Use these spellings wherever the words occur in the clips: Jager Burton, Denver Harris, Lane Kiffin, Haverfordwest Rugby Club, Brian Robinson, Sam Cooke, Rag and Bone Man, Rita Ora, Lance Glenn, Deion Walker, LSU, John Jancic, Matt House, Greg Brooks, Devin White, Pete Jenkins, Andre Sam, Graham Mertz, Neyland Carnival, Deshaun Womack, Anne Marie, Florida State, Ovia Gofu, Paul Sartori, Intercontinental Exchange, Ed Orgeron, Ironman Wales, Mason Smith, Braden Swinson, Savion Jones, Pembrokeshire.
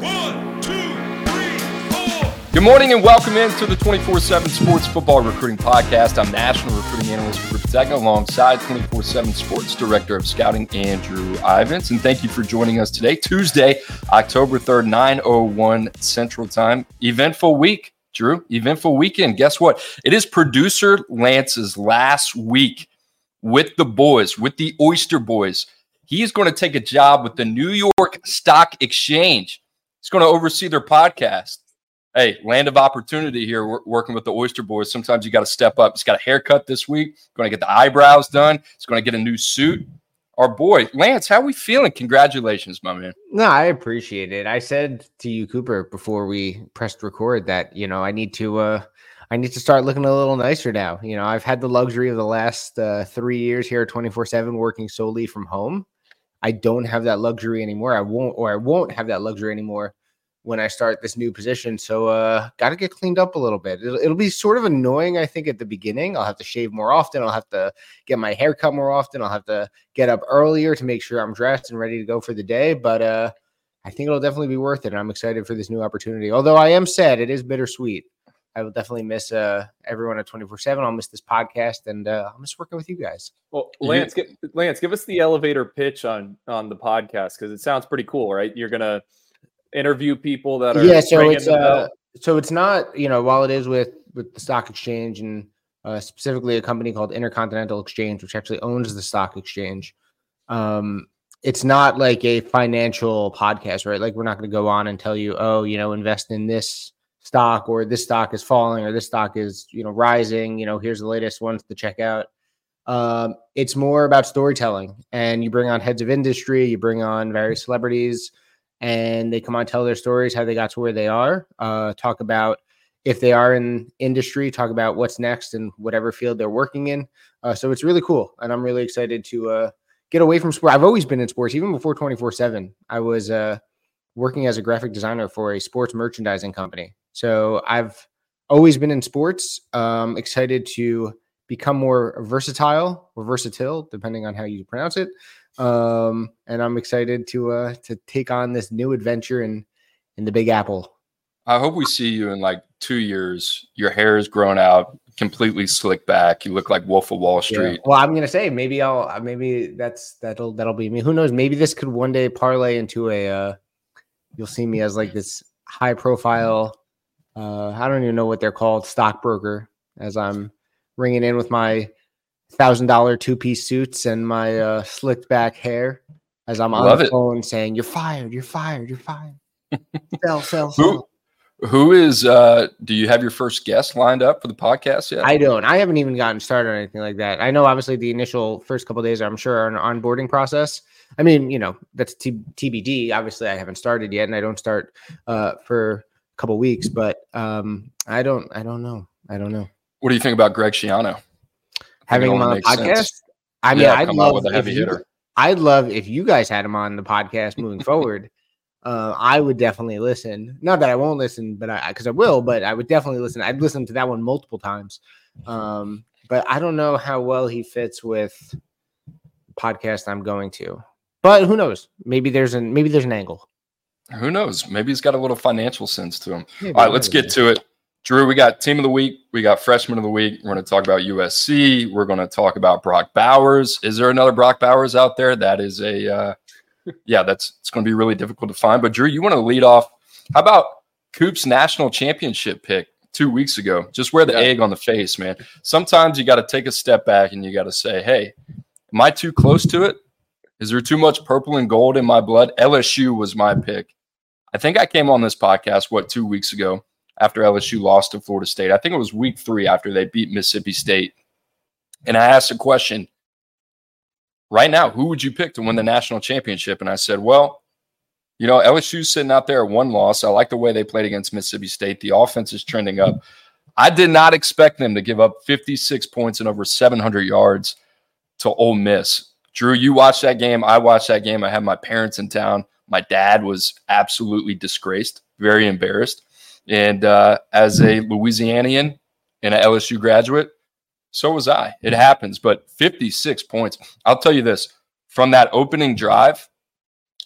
1, 2, 3, 4. Good morning and welcome into the 24-7 Sports Football Recruiting Podcast. I'm National Recruiting Analyst Rupert Zegna alongside 24-7 Sports Director of Scouting, Andrew Ivins. And thank you for joining us today, Tuesday, October 3rd, 9:01 Central Time. Eventful week, Drew. Eventful weekend. Guess what? It is producer Lance's last week with the boys, with the Oyster Boys. He's going to take a job with the New York Stock Exchange. He's going to oversee their podcast. Hey, land of opportunity here. We're working with the Oyster Boys. Sometimes you got to step up. He's got a haircut this week. Going to get the eyebrows done. He's going to get a new suit. Our boy, Lance, how are we feeling? Congratulations, my man. No, I appreciate it. I said to you, Cooper, before we pressed record that, you know, I need to start looking a little nicer now. You know, I've had the luxury of the last 3 years here at 24/7 working solely from home. I don't have that luxury anymore. I won't have that luxury anymore when I start this new position. So got to get cleaned up a little bit. It'll be sort of annoying, I think, at the beginning. I'll have to shave more often. I'll have to get my hair cut more often. I'll have to get up earlier to make sure I'm dressed and ready to go for the day. But I think it'll definitely be worth it. And I'm excited for this new opportunity. Although I am sad, it is bittersweet. I will definitely miss everyone at 24/7. I'll miss this podcast, and I'll miss working with you guys. Well, Lance, give us the elevator pitch on the podcast, because it sounds pretty cool, right? You're gonna interview people that are So it's not, you know, while it is with the stock exchange and specifically a company called Intercontinental Exchange, which actually owns the stock exchange. It's not like a financial podcast, right? Like, we're not going to go on and tell you, oh, you know, invest in this stock, or this stock is falling, or this stock is, you know, rising, you know, here's the latest ones to check out. It's more about storytelling, and you bring on heads of industry, you bring on various celebrities, and they come on, tell their stories, how they got to where they are, talk about if they are in industry, talk about what's next in whatever field they're working in. So it's really cool. And I'm really excited to get away from sport. I've always been in sports, even before 24/7. I was working as a graphic designer for a sports merchandising company. So I've always been in sports, excited to become more versatile or versatile, depending on how you pronounce it. And I'm excited to take on this new adventure in the Big Apple. I hope we see you in like 2 years. Your hair is grown out, completely slicked back. You look like Wolf of Wall Street. Yeah. Well, I'm gonna say maybe that'll be me. Who knows? Maybe this could one day parlay into a. You'll see me as like this high profile. I don't even know what they're called, stockbroker, as I'm ringing in with my $1,000 two-piece suits and my slicked back hair as I'm on the phone saying, "You're fired, you're fired, you're fired." Sell. Who is, do you have your first guest lined up for the podcast yet? I don't. I haven't even gotten started on anything like that. I know, obviously, the initial first couple of days, I'm sure, are an onboarding process. I mean, you know, that's TBD. Obviously, I haven't started yet, and I don't start for a couple of weeks, but I don't know. What do you think about Greg Schiano? Having him on the podcast? Sense. I mean, yeah, I'd love if you guys had him on the podcast moving forward. I would definitely listen. Not that I won't listen, but because I will, but I would definitely listen. I've listened to that one multiple times. But I don't know how well he fits with the podcast I'm going to. But who knows? Maybe there's an angle. Who knows? Maybe he's got a little financial sense to him. Maybe. All right, let's get to it. Drew, we got team of the week. We got freshman of the week. We're going to talk about USC. We're going to talk about Brock Bowers. Is there another Brock Bowers out there? That is a yeah, it's going to be really difficult to find. But, Drew, you want to lead off. How about Coop's national championship pick 2 weeks ago? Just wear the egg on the face, man. Sometimes you got to take a step back and you got to say, hey, am I too close to it? Is there too much purple and gold in my blood? LSU was my pick. I think I came on this podcast, 2 weeks ago after LSU lost to Florida State. I think it was week three after they beat Mississippi State. And I asked a question, right now, who would you pick to win the national championship? And I said, well, you know, LSU's sitting out there at one loss. I like the way they played against Mississippi State. The offense is trending up. I did not expect them to give up 56 points and over 700 yards to Ole Miss. Drew, you watched that game. I watched that game. I had my parents in town. My dad was absolutely disgraced, very embarrassed. And as a Louisianian and an LSU graduate, so was I. It happens, but 56 points. I'll tell you this, from that opening drive,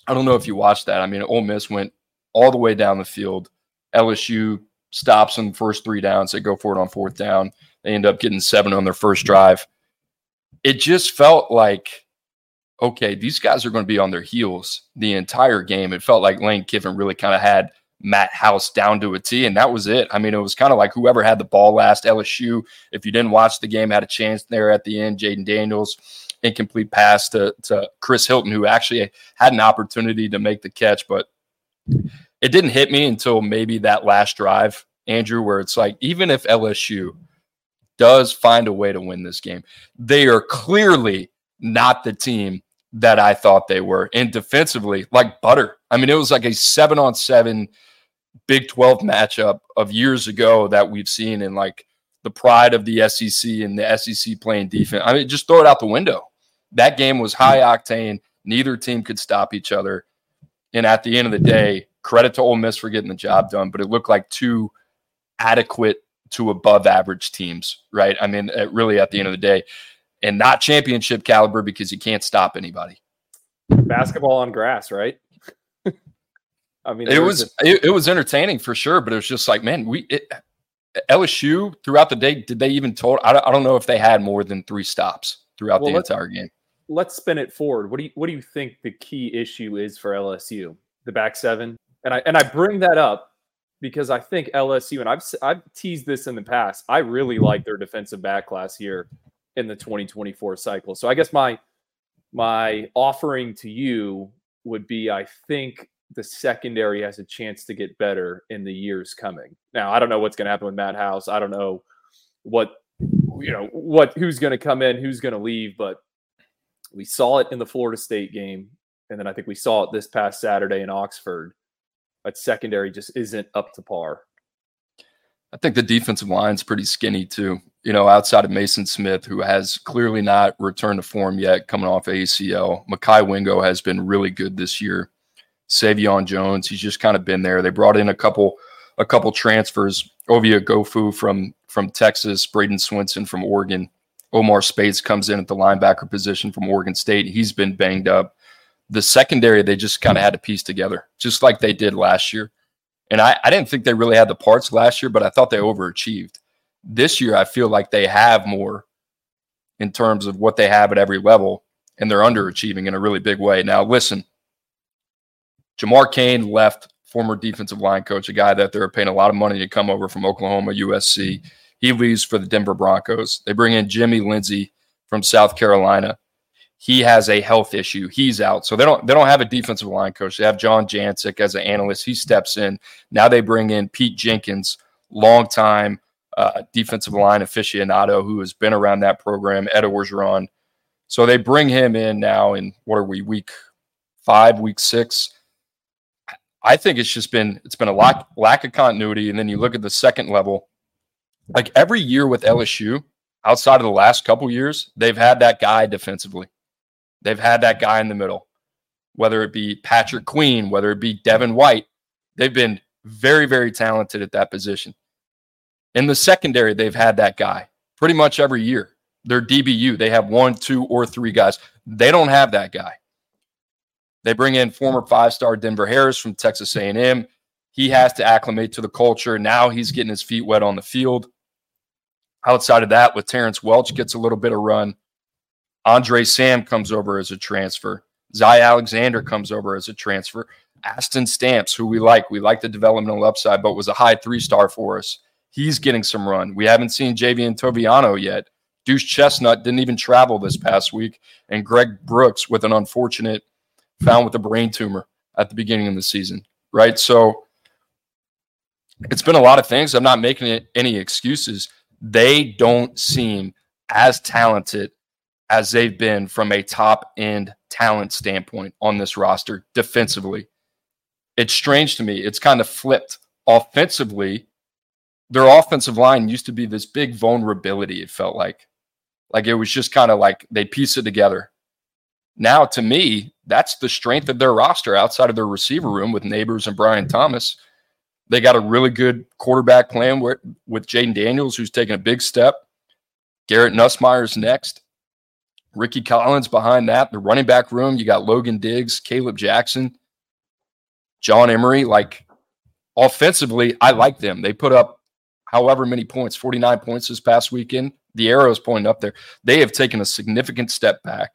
I don't know if you watched that. I mean, Ole Miss went all the way down the field. LSU stops them first three downs. They go for it on fourth down. They end up getting seven on their first drive. It just felt like, okay, these guys are going to be on their heels the entire game. It felt like Lane Kiffin really kind of had Matt House down to a T, and that was it. I mean, it was kind of like whoever had the ball last. LSU, if you didn't watch the game, had a chance there at the end. Jaden Daniels, incomplete pass to Chris Hilton, who actually had an opportunity to make the catch, but it didn't hit me until maybe that last drive, Andrew, where it's like, even if LSU does find a way to win this game, they are clearly not the team that I thought they were. And defensively, like butter. I mean, it was like a 7-on-7 Big 12 matchup of years ago that we've seen in like the pride of the SEC and the SEC playing defense. I mean, just throw it out the window. That game was high octane. Neither team could stop each other. And at the end of the day, credit to Ole Miss for getting the job done, but it looked like two adequate to above average teams, right? I mean, really at the end of the day, and not championship caliber because you can't stop anybody. Basketball on grass, right? I mean, it was entertaining for sure, but it was just like, man, LSU throughout the day, did they even total? I don't know if they had more than three stops throughout the entire game. Let's spin it forward. What do you think the key issue is for LSU? The back seven, and I bring that up because I think LSU, and I've teased this in the past, I really like their defensive back class here in the 2024 cycle. So I guess my offering to you would be, I think the secondary has a chance to get better in the years coming. Now, I don't know what's going to happen with Matt House. I don't know who's going to come in, who's going to leave, but we saw it in the Florida State game. And then I think we saw it this past Saturday in Oxford. But secondary just isn't up to par. I think the defensive line's pretty skinny too, you know, outside of Mason Smith, who has clearly not returned to form yet coming off ACL. Makai Wingo has been really good this year. Savion Jones, he's just kind of been there. They brought in a couple transfers. Ovia Gofu from Texas, Braden Swinson from Oregon. Omar Spades comes in at the linebacker position from Oregon State. He's been banged up. The secondary, they just kind of had to piece together, just like they did last year. And I didn't think they really had the parts last year, but I thought they overachieved. This year, I feel like they have more in terms of what they have at every level, and they're underachieving in a really big way. Now, listen. Jamar Cain left, former defensive line coach, a guy that they're paying a lot of money to come over from Oklahoma, USC. He leaves for the Denver Broncos. They bring in Jimmy Lindsey from South Carolina. He has a health issue. He's out. So they don't have a defensive line coach. They have John Jancic as an analyst. He steps in. Now they bring in Pete Jenkins, longtime defensive line aficionado who has been around that program, Ed Orgeron. So they bring him in now in, what are we, week 6? I think it's been a lack of continuity. And then you look at the second level, like every year with LSU, outside of the last couple years, they've had that guy defensively. They've had that guy in the middle, whether it be Patrick Queen, whether it be Devin White. They've been very, very talented at that position. In the secondary, they've had that guy pretty much every year. Their DBU, they have 1, 2, or 3 guys. They don't have that guy. They bring in former 5-star Denver Harris from Texas A&M. He has to acclimate to the culture. Now he's getting his feet wet on the field. Outside of that, with Terrence Welch, gets a little bit of run. Andre Sam comes over as a transfer. Zy Alexander comes over as a transfer. Aston Stamps, who we like. We like the developmental upside, but was a high three-star for us. He's getting some run. We haven't seen Javian Toviano yet. Deuce Chestnut didn't even travel this past week. And Greg Brooks with an unfortunate found with a brain tumor at the beginning of the season, right? So it's been a lot of things. I'm not making it any excuses. They don't seem as talented as they've been from a top-end talent standpoint on this roster defensively. It's strange to me. It's kind of flipped. Offensively, their offensive line used to be this big vulnerability, it felt like. Like it was just kind of like they piece it together. Now, to me, that's the strength of their roster outside of their receiver room with Neighbors and Brian Thomas. They got a really good quarterback plan with Jaden Daniels, who's taken a big step. Garrett Nussmeier's next. Ricky Collins behind that. The running back room, you got Logan Diggs, Caleb Jackson, John Emery. Like, offensively, I like them. They put up however many points, 49 points this past weekend. The arrow's pointing up there. They have taken a significant step back.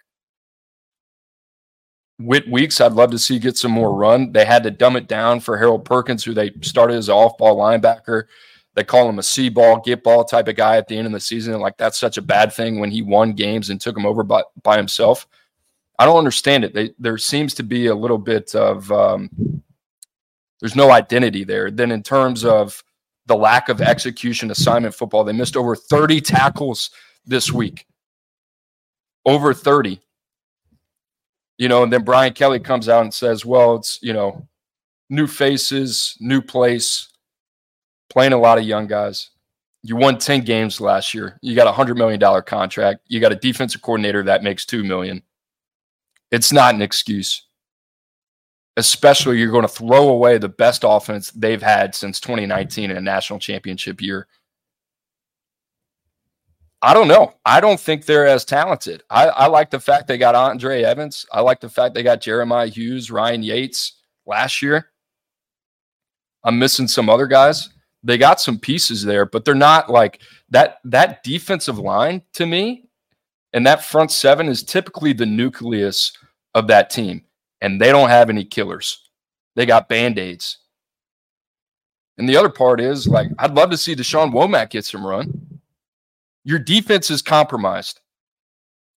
Whit Weeks, I'd love to see get some more run. They had to dumb it down for Harold Perkins, who they started as an off-ball linebacker. They call him a see-ball, get-ball type of guy at the end of the season. Like, that's such a bad thing when he won games and took him over by himself. I don't understand it. There seems to be a little bit of there's no identity there. Then in terms of the lack of execution assignment football, they missed over 30 tackles this week. Over 30. You know, and then Brian Kelly comes out and says, well, it's, you know, new faces, new place, playing a lot of young guys. You won 10 games last year. You got a $100 million contract. You got a defensive coordinator that makes $2 million. It's not an excuse, especially you're going to throw away the best offense they've had since 2019 in a national championship year. I don't know. I don't think they're as talented. I like the fact they got Andre Evans. I like the fact they got Jeremiah Hughes, Ryan Yates last year. I'm missing some other guys. They got some pieces there, but they're not like that. That defensive line to me and that front seven is typically the nucleus of that team, and they don't have any killers. They got Band-Aids. And the other part is, like, I'd love to see Deshaun Womack get some run. Your defense is compromised.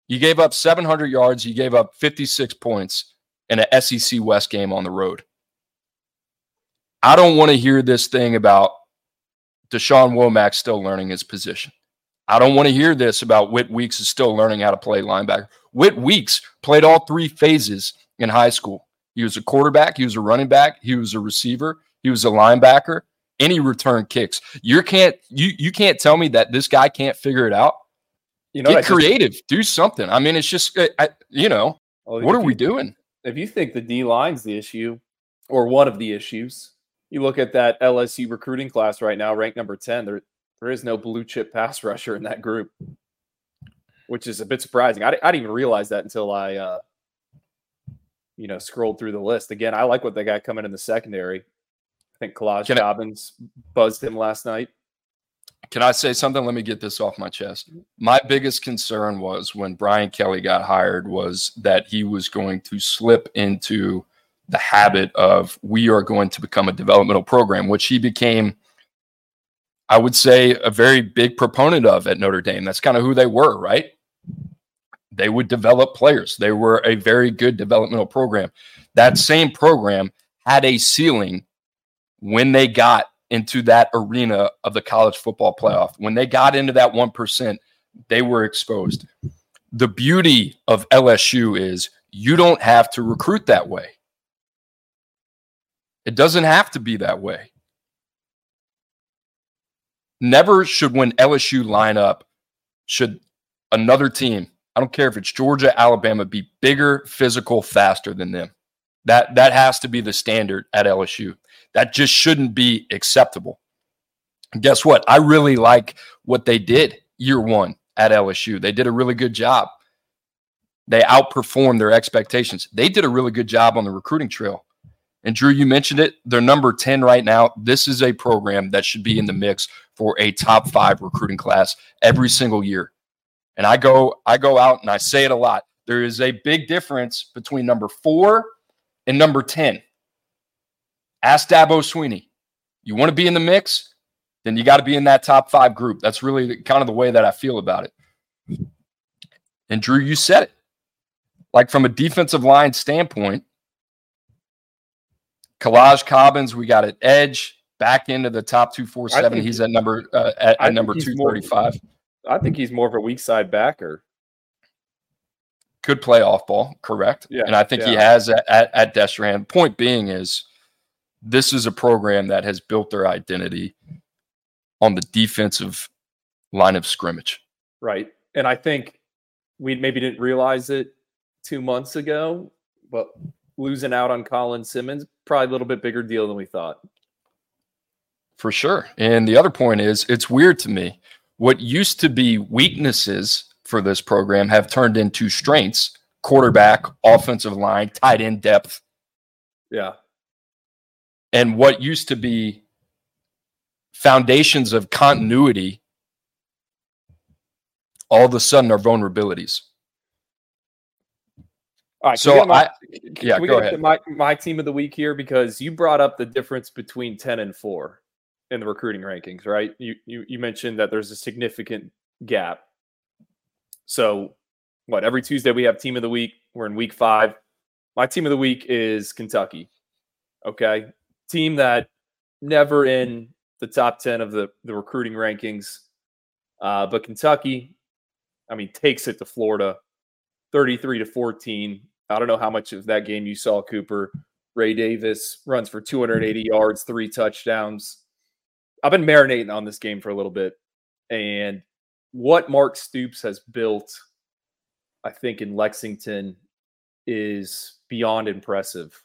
You gave up 700 yards. You gave up 56 points in an SEC West game on the road. I don't want to hear this thing about Deshaun Womack still learning his position. I don't want to hear this about Whit Weeks is still learning how to play linebacker. Whit Weeks played all three phases in high school. He was a quarterback. He was a running back. He was a receiver. He was a linebacker. Any return kicks. You can't tell me that this guy can't figure it out. You know, get creative, do something. I mean, it's just you know, what are we doing? If you think the D line's the issue or one of the issues, you look at that LSU recruiting class right now, ranked number 10. There is no blue chip pass rusher in that group, which is a bit surprising. I didn't even realize that until I scrolled through the list. Again, I like what they got coming in the secondary. I think Collage Dobbins buzzed him last night. Can I say something? Let me get this off my chest. My biggest concern was when Brian Kelly got hired was that he was going to slip into the habit of we are going to become a developmental program, which he became, I would say, a very big proponent of at Notre Dame. That's kind of who they were, right? They would develop players. They were a very good developmental program. That same program had a ceiling when they got into that arena of the college football playoff, when they got into that 1%, they were exposed. The beauty of LSU is you don't have to recruit that way. It doesn't have to be that way. Never should when LSU line up, should another team, I don't care if it's Georgia, Alabama, be bigger, physical, faster than them. That has to be the standard at LSU. That just shouldn't be acceptable. And guess what? I really like what they did year one at LSU. They did a really good job. They outperformed their expectations. They did a really good job on the recruiting trail. And Drew, you mentioned it. They're number 10 right now. This is a program that should be in the mix for a top 5 recruiting class every single year. And I go out and I say it a lot. There is a big difference between number 4 and number 10. Ask Dabo Sweeney. You want to be in the mix, then you got to be in that top 5 group. That's really kind of the way that I feel about it. And Drew, you said it. Like from a defensive line standpoint, Kalaj Cobbins, we got an edge back into the top 247. He's at number number 235. I think he's more of a weak side backer. Could play off ball, correct? Yeah, and I think he has at Destrehan. Point being is this is a program that has built their identity on the defensive line of scrimmage. Right. And I think we maybe didn't realize it 2 months ago, but losing out on Colin Simmons, probably a little bit bigger deal than we thought. For sure. And the other point is it's weird to me. What used to be weaknesses for this program have turned into strengths: quarterback, offensive line, tight end depth. Yeah. And what used to be foundations of continuity all of a sudden are vulnerabilities. All right, so go ahead. My team of the week here, because you brought up the difference between 10 and 4 in the recruiting rankings, right? You mentioned that there's a significant gap. So every Tuesday we have team of the week. We're in week 5. My team of the week is Kentucky. Okay. Team that never in the top 10 of the recruiting rankings. But Kentucky, I mean, takes it to Florida 33-14. I don't know how much of that game you saw, Cooper. Ray Davis runs for 280 yards, 3 touchdowns. I've been marinating on this game for a little bit. And what Mark Stoops has built, I think, in Lexington is beyond impressive.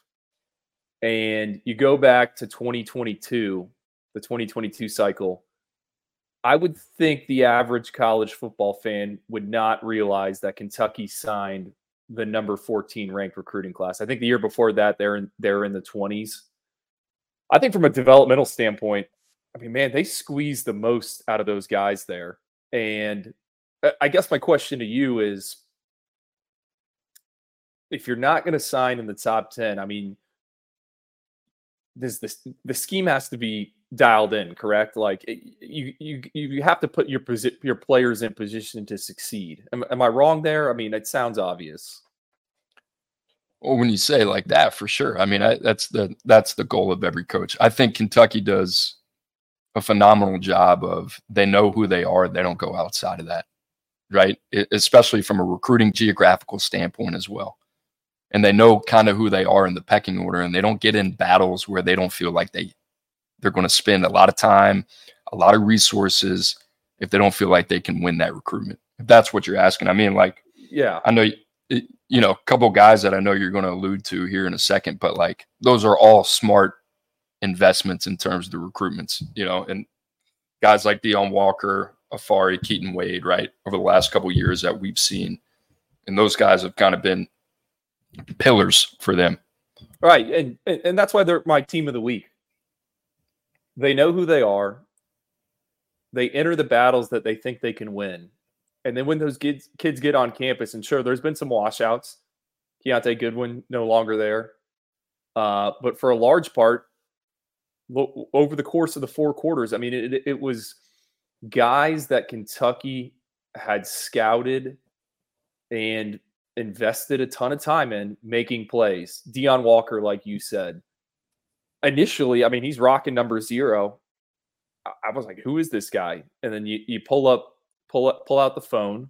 And you go back to 2022, the 2022 cycle, I would think the average college football fan would not realize that Kentucky signed the number 14 ranked recruiting class. I think the year before that, they're in the 20s. I think from a developmental standpoint, I mean, man, they squeezed the most out of those guys there. And I guess my question to you is, if you're not going to sign in the top 10, I mean, the scheme has to be dialed in, correct? Like you have to put your players in position to succeed. Am I wrong there? I mean, it sounds obvious. Well, when you say it like that, for sure. I mean, that's the goal of every coach. I think Kentucky does a phenomenal job of, they know who they are. They don't go outside of that, right? Especially from a recruiting geographical standpoint as well. And they know kind of who they are in the pecking order, and they don't get in battles where they don't feel like they're going to spend a lot of time, a lot of resources if they don't feel like they can win that recruitment. If that's what you're asking. I mean, like, yeah, I know, you know, a couple guys that I know you're going to allude to here in a second, but like those are all smart investments in terms of the recruitments, you know, and guys like Deion Walker, Afari, Keaton Wade, right, over the last couple of years that we've seen. And those guys have kind of been pillars for them. Right. And that's why they're my team of the week. They know who they are. They enter the battles that they think they can win. And then when those kids get on campus, and sure, there's been some washouts. Keontae Goodwin no longer there. But for a large part, over the course of the 4 quarters, I mean, it was guys that Kentucky had scouted and invested a ton of time in making plays. Deion Walker, like you said. Initially, I mean, he's rocking number 0. I was like, who is this guy? And then you pull out the phone.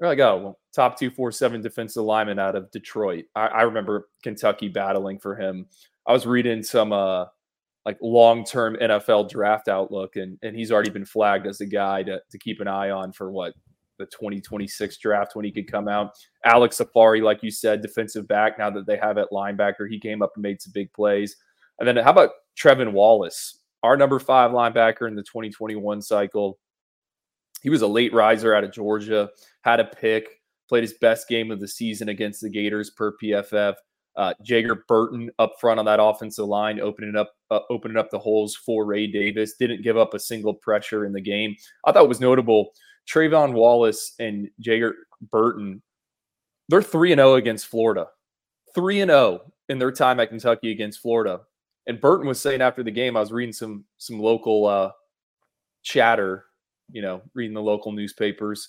You're like, oh, well, top 247 defensive lineman out of Detroit. I remember Kentucky battling for him. I was reading some like long-term NFL draft outlook, and he's already been flagged as a guy to keep an eye on for the 2026 draft when he could come out. Alex Safari, like you said, defensive back. Now that they have at linebacker, he came up and made some big plays. And then how about Trevin Wallace, our number 5 linebacker in the 2021 cycle? He was a late riser out of Georgia, had a pick, played his best game of the season against the Gators per PFF. Jager Burton up front on that offensive line, opening up the holes for Ray Davis, didn't give up a single pressure in the game. I thought it was notable. Trayvon Wallace and Jager Burton They're 3-0 against Florida. 3-0 in their time at Kentucky against Florida. And Burton was saying after the game, I was reading some local chatter, you know, reading the local newspapers.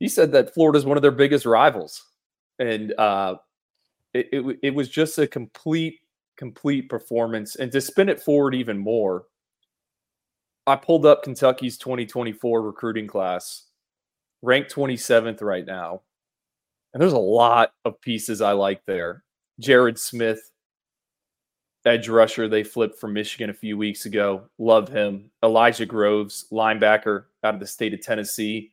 He said that Florida's one of their biggest rivals. And it was just a complete performance. And to spin it forward even more, I pulled up Kentucky's 2024 recruiting class, ranked 27th right now. And there's a lot of pieces I like there. Jared Smith, edge rusher they flipped from Michigan a few weeks ago. Love him. Elijah Groves, linebacker out of the state of Tennessee.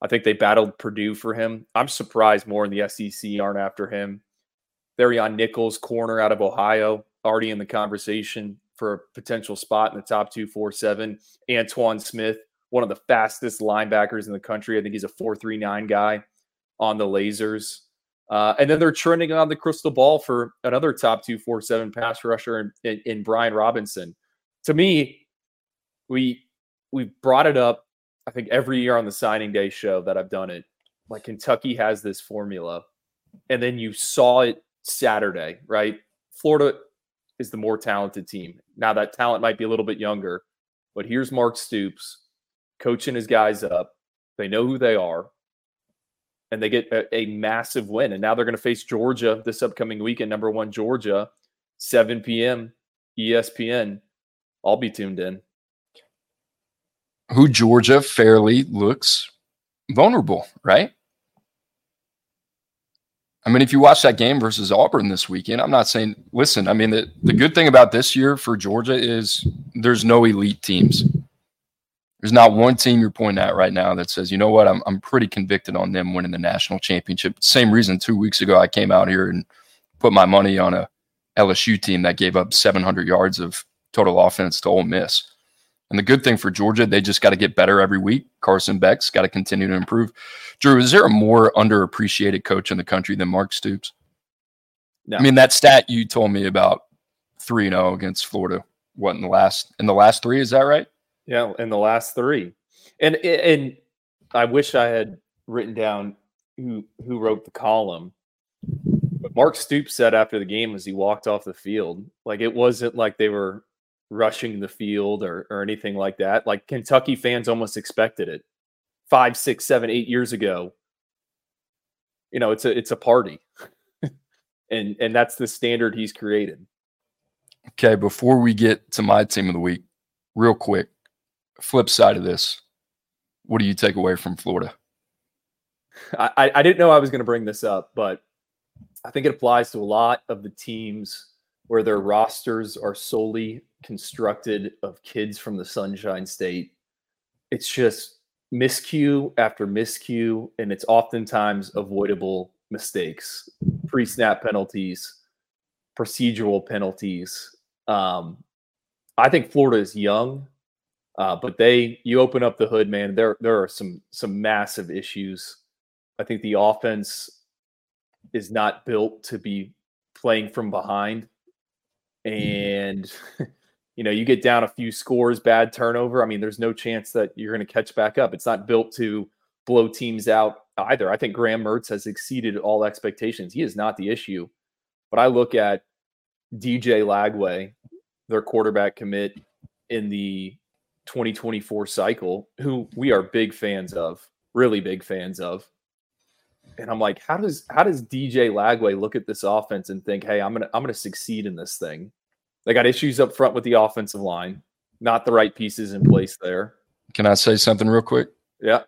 I think they battled Purdue for him. I'm surprised more in the SEC aren't after him. Therion Nichols, corner out of Ohio, already in the conversation for a potential spot in the top 247. Antoine Smith, one of the fastest linebackers in the country. I think he's a 4.39 guy on the lasers. And then they're trending on the crystal ball for another top 247 pass rusher in Brian Robinson. To me, we brought it up, I think, every year on the signing day show that I've done it. Like, Kentucky has this formula. And then you saw it Saturday, right? Florida is the more talented team. Now, that talent might be a little bit younger, but here's Mark Stoops coaching his guys up. They know who they are, and they get a massive win. And now they're going to face Georgia this upcoming weekend, number one Georgia, 7 p.m., ESPN. I'll be tuned in. Who Georgia fairly looks vulnerable, right? I mean, if you watch that game versus Auburn this weekend, I'm not saying – listen, I mean, the good thing about this year for Georgia is there's no elite teams. There's not one team you're pointing at right now that says, you know what, I'm pretty convicted on them winning the national championship. Same reason 2 weeks ago I came out here and put my money on a LSU team that gave up 700 yards of total offense to Ole Miss. And the good thing for Georgia, they just got to get better every week. Carson Beck's got to continue to improve. Drew, is there a more underappreciated coach in the country than Mark Stoops? No. I mean, that stat you told me about 3-0 against Florida, what, in the last three, is that right? Yeah, in the last three. And I wish I had written down who wrote the column. But Mark Stoops said after the game as he walked off the field, like, it wasn't like they were rushing the field or anything like that. Like, Kentucky fans almost expected it. 5, 6, 7, 8 years ago, you know, it's a party. and that's the standard he's created. Okay, before we get to my team of the week, real quick, flip side of this, what do you take away from Florida? I didn't know I was going to bring this up, but I think it applies to a lot of the teams where their rosters are solely constructed of kids from the Sunshine State. It's just miscue after miscue, and it's oftentimes avoidable mistakes, pre-snap penalties, procedural penalties. I think Florida is young. But you open up the hood, man, there are some massive issues. I think the offense is not built to be playing from behind. And, you know, you get down a few scores, bad turnover. I mean, there's no chance that you're going to catch back up. It's not built to blow teams out either. I think Graham Mertz has exceeded all expectations. He is not the issue. But I look at DJ Lagway, their quarterback commit in the 2024 cycle, who we are big fans of, really big fans of. And I'm like, how does DJ Lagway look at this offense and think, hey, I'm gonna succeed in this thing? They got issues up front with the offensive line, not the right pieces in place there. Can I say something real quick? Yeah.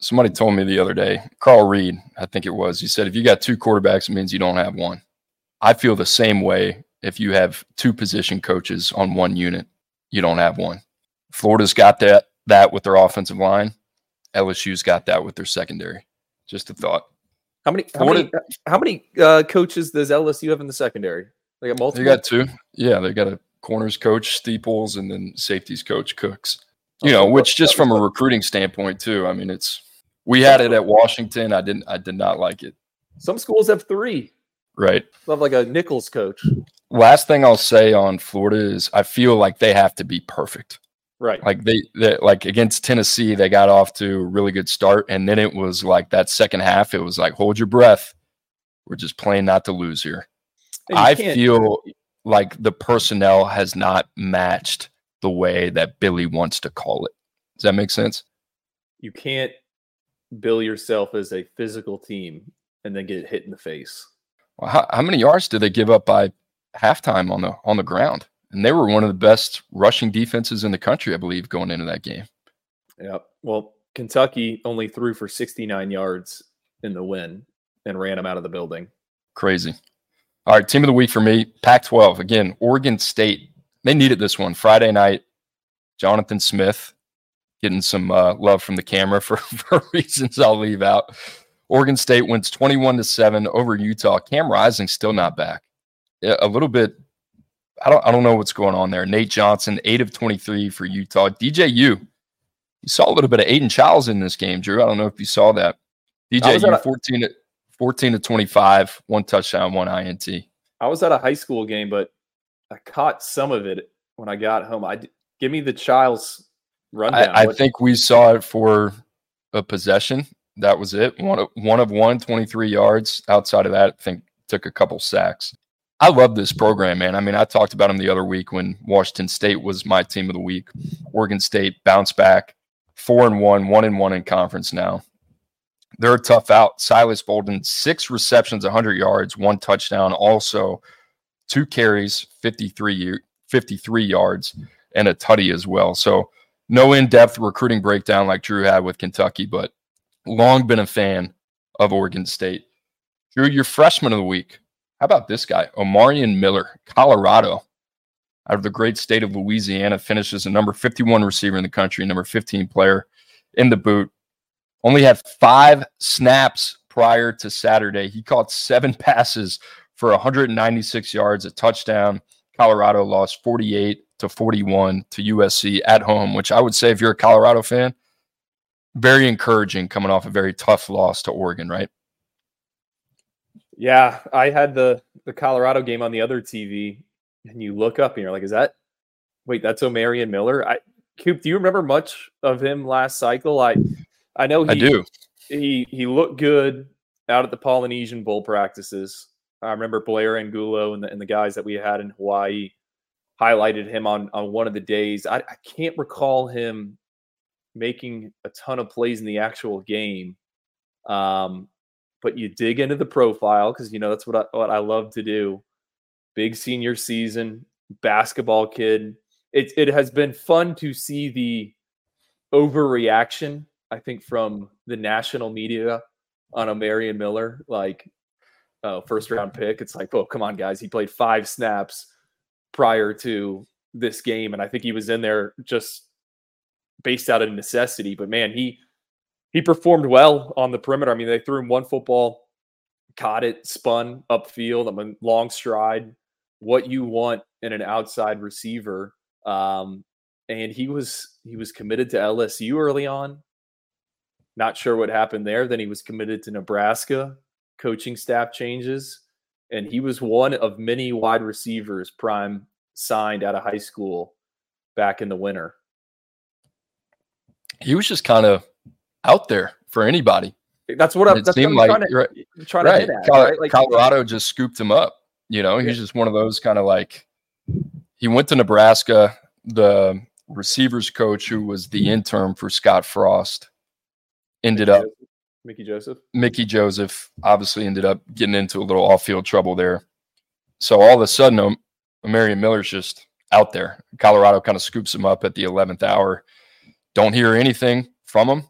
Somebody told me the other day, Carl Reed, I think it was, he said, if you got two quarterbacks, it means you don't have one. I feel the same way. If you have two position coaches on one unit, you don't have one. Florida's got that with their offensive line. LSU's got that with their secondary. Just a thought. How many coaches does LSU have in the secondary? They got multiple. They got two. Yeah, they got a corners coach, Steeples, and then safeties coach, Cooks. You know, which just from a recruiting standpoint too. I mean, we had it at Washington. I did not like it. Some schools have three. Right. Love like a Nichols coach. Last thing I'll say on Florida is I feel like they have to be perfect. Right. Like they like against Tennessee, they got off to a really good start. And then it was like that second half, it was like, hold your breath. We're just playing not to lose here. I feel like the personnel has not matched the way that Billy wants to call it. Does that make sense? You can't bill yourself as a physical team and then get hit in the face. Well, how many yards did they give up by halftime on the ground? And they were one of the best rushing defenses in the country, I believe, going into that game. Yeah. Well, Kentucky only threw for 69 yards in the win and ran them out of the building. Crazy. All right, team of the week for me, Pac-12. Again, Oregon State. They needed this one. Friday night, Jonathan Smith getting some love from the camera for reasons I'll leave out. Oregon State wins 21-7 over Utah. Cam Rising still not back. A little bit, I don't know what's going on there. Nate Johnson, 8 of 23 for Utah. DJU, you saw a little bit of Aiden Childs in this game, Drew. I don't know if you saw that. DJU, 14 to 25, one touchdown, one INT. I was at a high school game, but I caught some of it when I got home. Give me the Childs rundown. I think we saw it for a possession. That was it. One of 23 yards. Outside of that, I think took a couple sacks. I love this program, man. I mean, I talked about them the other week when Washington State was my team of the week. Oregon State bounced back, 4-1, 1-1 in conference now. They're a tough out. Silas Bolden, 6 receptions, 100 yards, 1 touchdown. Also, 2 carries, 53 yards, and a tutty as well. So no in-depth recruiting breakdown like Drew had with Kentucky, but long been a fan of Oregon State. Drew, your freshman of the week. How about this guy? Omarion Miller, Colorado, out of the great state of Louisiana, finishes a number 51 receiver in the country, number 15 player in the boot. Only had 5 snaps prior to Saturday. He caught 7 passes for 196 yards, a touchdown. Colorado lost 48-41 to USC at home, which I would say if you're a Colorado fan, very encouraging coming off a very tough loss to Oregon, right? Yeah, I had the Colorado game on the other TV, and you look up and you're like, that's Omarion Miller? Coop, do you remember much of him last cycle? I know I do. He looked good out at the Polynesian Bowl practices. I remember Blair Angulo and the guys that we had in Hawaii highlighted him on one of the days. I can't recall him making a ton of plays in the actual game. But you dig into the profile because, you know, that's what I love to do. Big senior season, basketball kid. It has been fun to see the overreaction, I think, from the national media on Omarion Miller, like first-round pick. It's like, oh, come on, guys. He played 5 snaps prior to this game, and I think he was in there just based out of necessity. But, man, he performed well on the perimeter. I mean, they threw him one football, caught it, spun upfield. I mean, long stride, what you want in an outside receiver. And he was committed to LSU early on. Not sure what happened there. Then he was committed to Nebraska, coaching staff changes. And he was one of many wide receivers Prime signed out of high school back in the winter. He was just kind of out there for anybody. That's what I'm trying to get at. Right? Like, Colorado just scooped him up. You know, he's just one of those kind of like, he went to Nebraska, the receivers coach who was the intern for Scott Frost. Mickey Joseph obviously ended up getting into a little off-field trouble there. So all of a sudden, Omarion Miller's just out there. Colorado kind of scoops him up at the 11th hour. Don't hear anything from him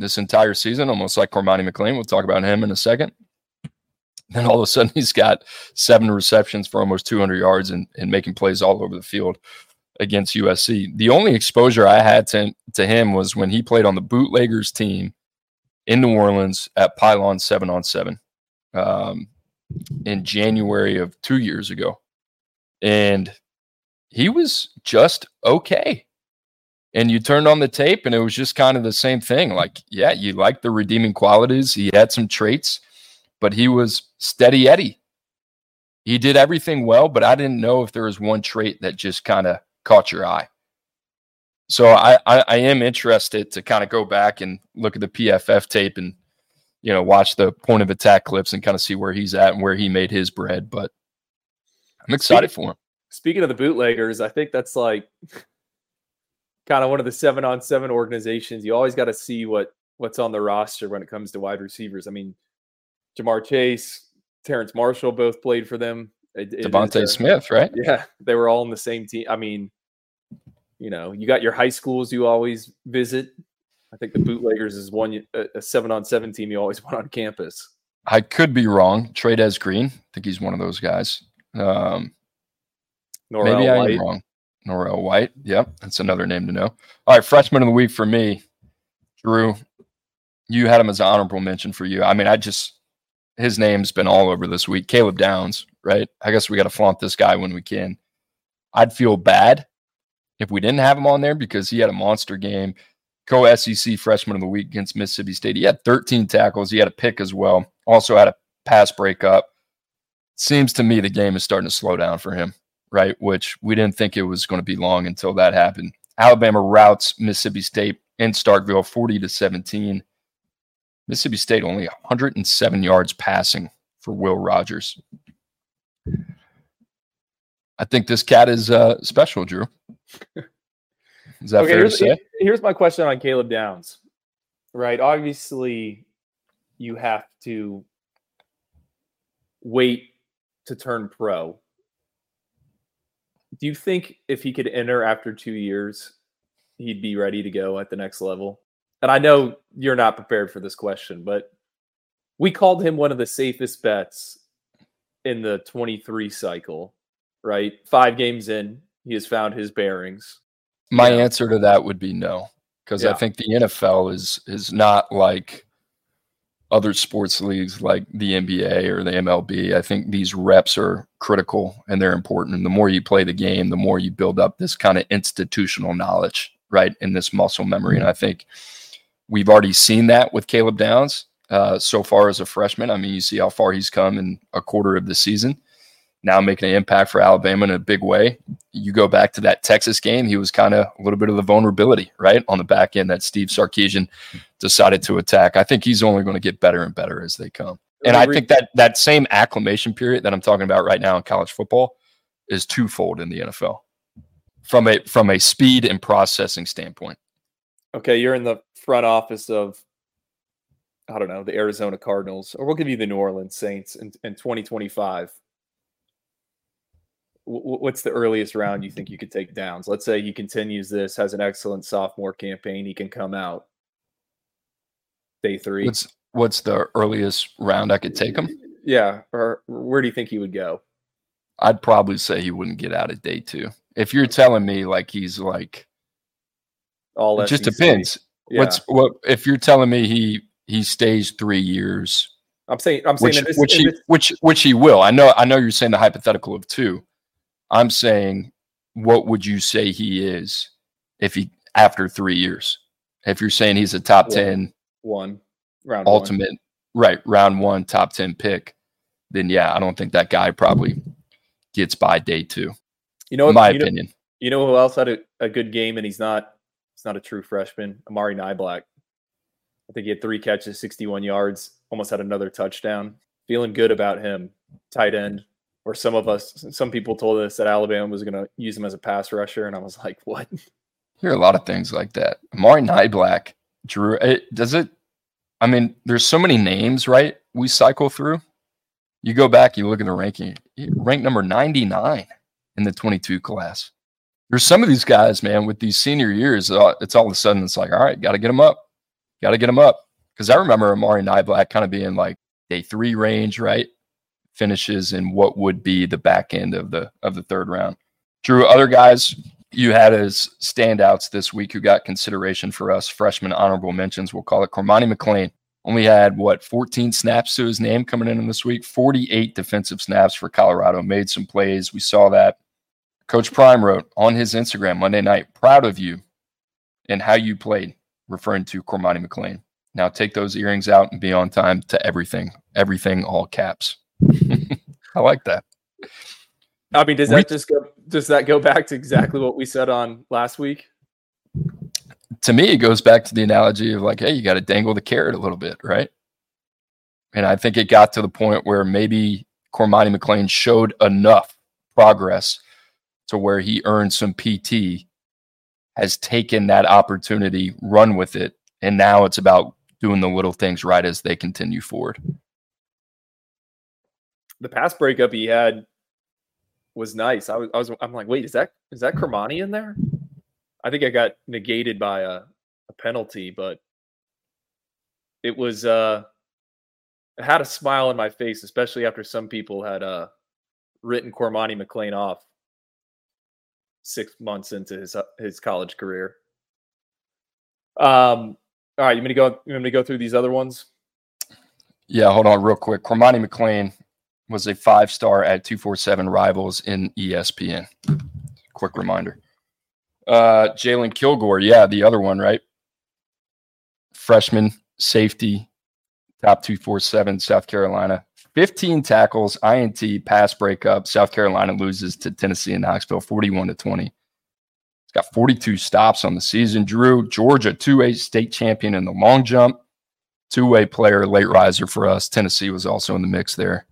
this entire season, almost like Cormani McLean. We'll talk about him in a second. Then all of a sudden, he's got 7 receptions for almost 200 yards and making plays all over the field against USC. The only exposure I had to him was when he played on the Bootleggers team in New Orleans at Pylon 7-on-7 in January of 2 years ago. And he was just okay. And you turned on the tape, and it was just kind of the same thing. Like, yeah, you like the redeeming qualities. He had some traits, but he was steady Eddie. He did everything well, but I didn't know if there was one trait that just kind of caught your eye. So I am interested to kind of go back and look at the PFF tape and, you know, watch the point of attack clips and kind of see where he's at and where he made his bread. But I'm excited for him. Speaking of the bootleggers, I think that's like kind of one of the 7-on-7 organizations. You always got to see what's on the roster when it comes to wide receivers. I mean, Jamar Chase, Terrence Marshall both played for them. Devontae Smith, right? Yeah, they were all on the same team. I mean, you know, you got your high schools you always visit. I think the bootleggers is one, a 7-on-7 team you always want on campus. I could be wrong. Tradez Green, I think he's one of those guys. Maybe I am wrong. Norrell White. Yep, that's another name to know. All right, freshman of the week for me, Drew. You had him as an honorable mention for you. I mean, his name's been all over this week. Caleb Downs, right? I guess we got to flaunt this guy when we can. I'd feel bad if we didn't have him on there because he had a monster game. Co-SEC freshman of the week against Mississippi State. He had 13 tackles. He had a pick as well. Also had a pass breakup. Seems to me the game is starting to slow down for him, right? Which we didn't think it was going to be long until that happened. Alabama routs Mississippi State in Starkville 40-17. Mississippi State only 107 yards passing for Will Rogers. I think this cat is special, Drew. Is that fair to say? Here's my question on Caleb Downs, right? Obviously, you have to wait to turn pro. Do you think if he could enter after 2 years, he'd be ready to go at the next level? And I know you're not prepared for this question, but we called him one of the safest bets in the 23 cycle, right? 5 games in, he has found his bearings. My answer to that would be no, because I think the NFL is not like other sports leagues like the NBA or the MLB. I think these reps are critical and they're important. And the more you play the game, the more you build up this kind of institutional knowledge, right, and this muscle memory. And I think we've already seen that with Caleb Downs so far as a freshman. I mean, you see how far he's come in a quarter of the season. Now making an impact for Alabama in a big way. You go back to that Texas game, he was kind of a little bit of the vulnerability, right, on the back end that Steve Sarkisian decided to attack. I think he's only going to get better and better as they come. And I think that same acclimation period that I'm talking about right now in college football is twofold in the NFL from a speed and processing standpoint. Okay, you're in the front office of, I don't know, the Arizona Cardinals, or we'll give you the New Orleans Saints in 2025. What's the earliest round you think you could take Downs? Let's say he continues this, has an excellent sophomore campaign. He can come out day 3. What's the earliest round I could take him? Yeah. Or where do you think he would go? I'd probably say he wouldn't get out of day 2. If you're telling me like he's like, all it just depends. Yeah. If you're telling me he stays 3 years? I'm saying which he will. I know you're saying the hypothetical of 2. I'm saying, what would you say he is if he after 3 years? If you're saying he's a top 10 round one top 10 pick, then yeah, I don't think that guy probably gets by day 2. You know, in my opinion. You know who else had a good game and he's not a true freshman? Amari Nyblack. I think he had 3 catches, 61 yards, almost had another touchdown. Feeling good about him. Tight end. Or some people told us that Alabama was going to use him as a pass rusher. And I was like, what? I hear a lot of things like that. Amari Nyblack, Drew, there's so many names, right? We cycle through. You go back, you look at the ranking, ranked number 99 in the 22 class. There's some of these guys, man, with these senior years, it's all of a sudden, it's like, all right, got to get them up. Got to get them up. Because I remember Amari Nyblack kind of being like day 3 range, right? Finishes in what would be the back end of the 3rd round. Drew, other guys you had as standouts this week who got consideration for us, freshman honorable mentions, we'll call it. Cormani McLean only had, 14 snaps to his name coming in this week, 48 defensive snaps for Colorado, made some plays. We saw that. Coach Prime wrote on his Instagram Monday night, proud of you and how you played, referring to Cormani McLean. Now take those earrings out and be on time to everything. Everything, all caps. I like that. I mean, does that go back to exactly what we said on last week? to me, it goes back to the analogy of like, hey, you got to dangle the carrot a little bit, right? And I think it got to the point where maybe Cormani McLean showed enough progress to where he earned some PT, has taken that opportunity, run with it, and now it's about doing the little things right as they continue forward. The pass breakup he had was nice. I'm like, wait, is that Cormani in there? I think I got negated by a penalty, but it was I had a smile on my face, especially after some people had written Cormani McLean off 6 months into his college career. All right, you want me to go through these other ones? Yeah, hold on real quick. Cormani McLean was a 5-star at 247 Rivals in ESPN. Quick reminder. Jalen Kilgore, yeah, the other one, right? Freshman safety, top 247, South Carolina. 15 tackles, INT, pass breakup. South Carolina loses to Tennessee and Knoxville, 41-20. He's got 42 stops on the season. Drew, Georgia, two-way state champion in the long jump. Two-way player, late riser for us. Tennessee was also in the mix there.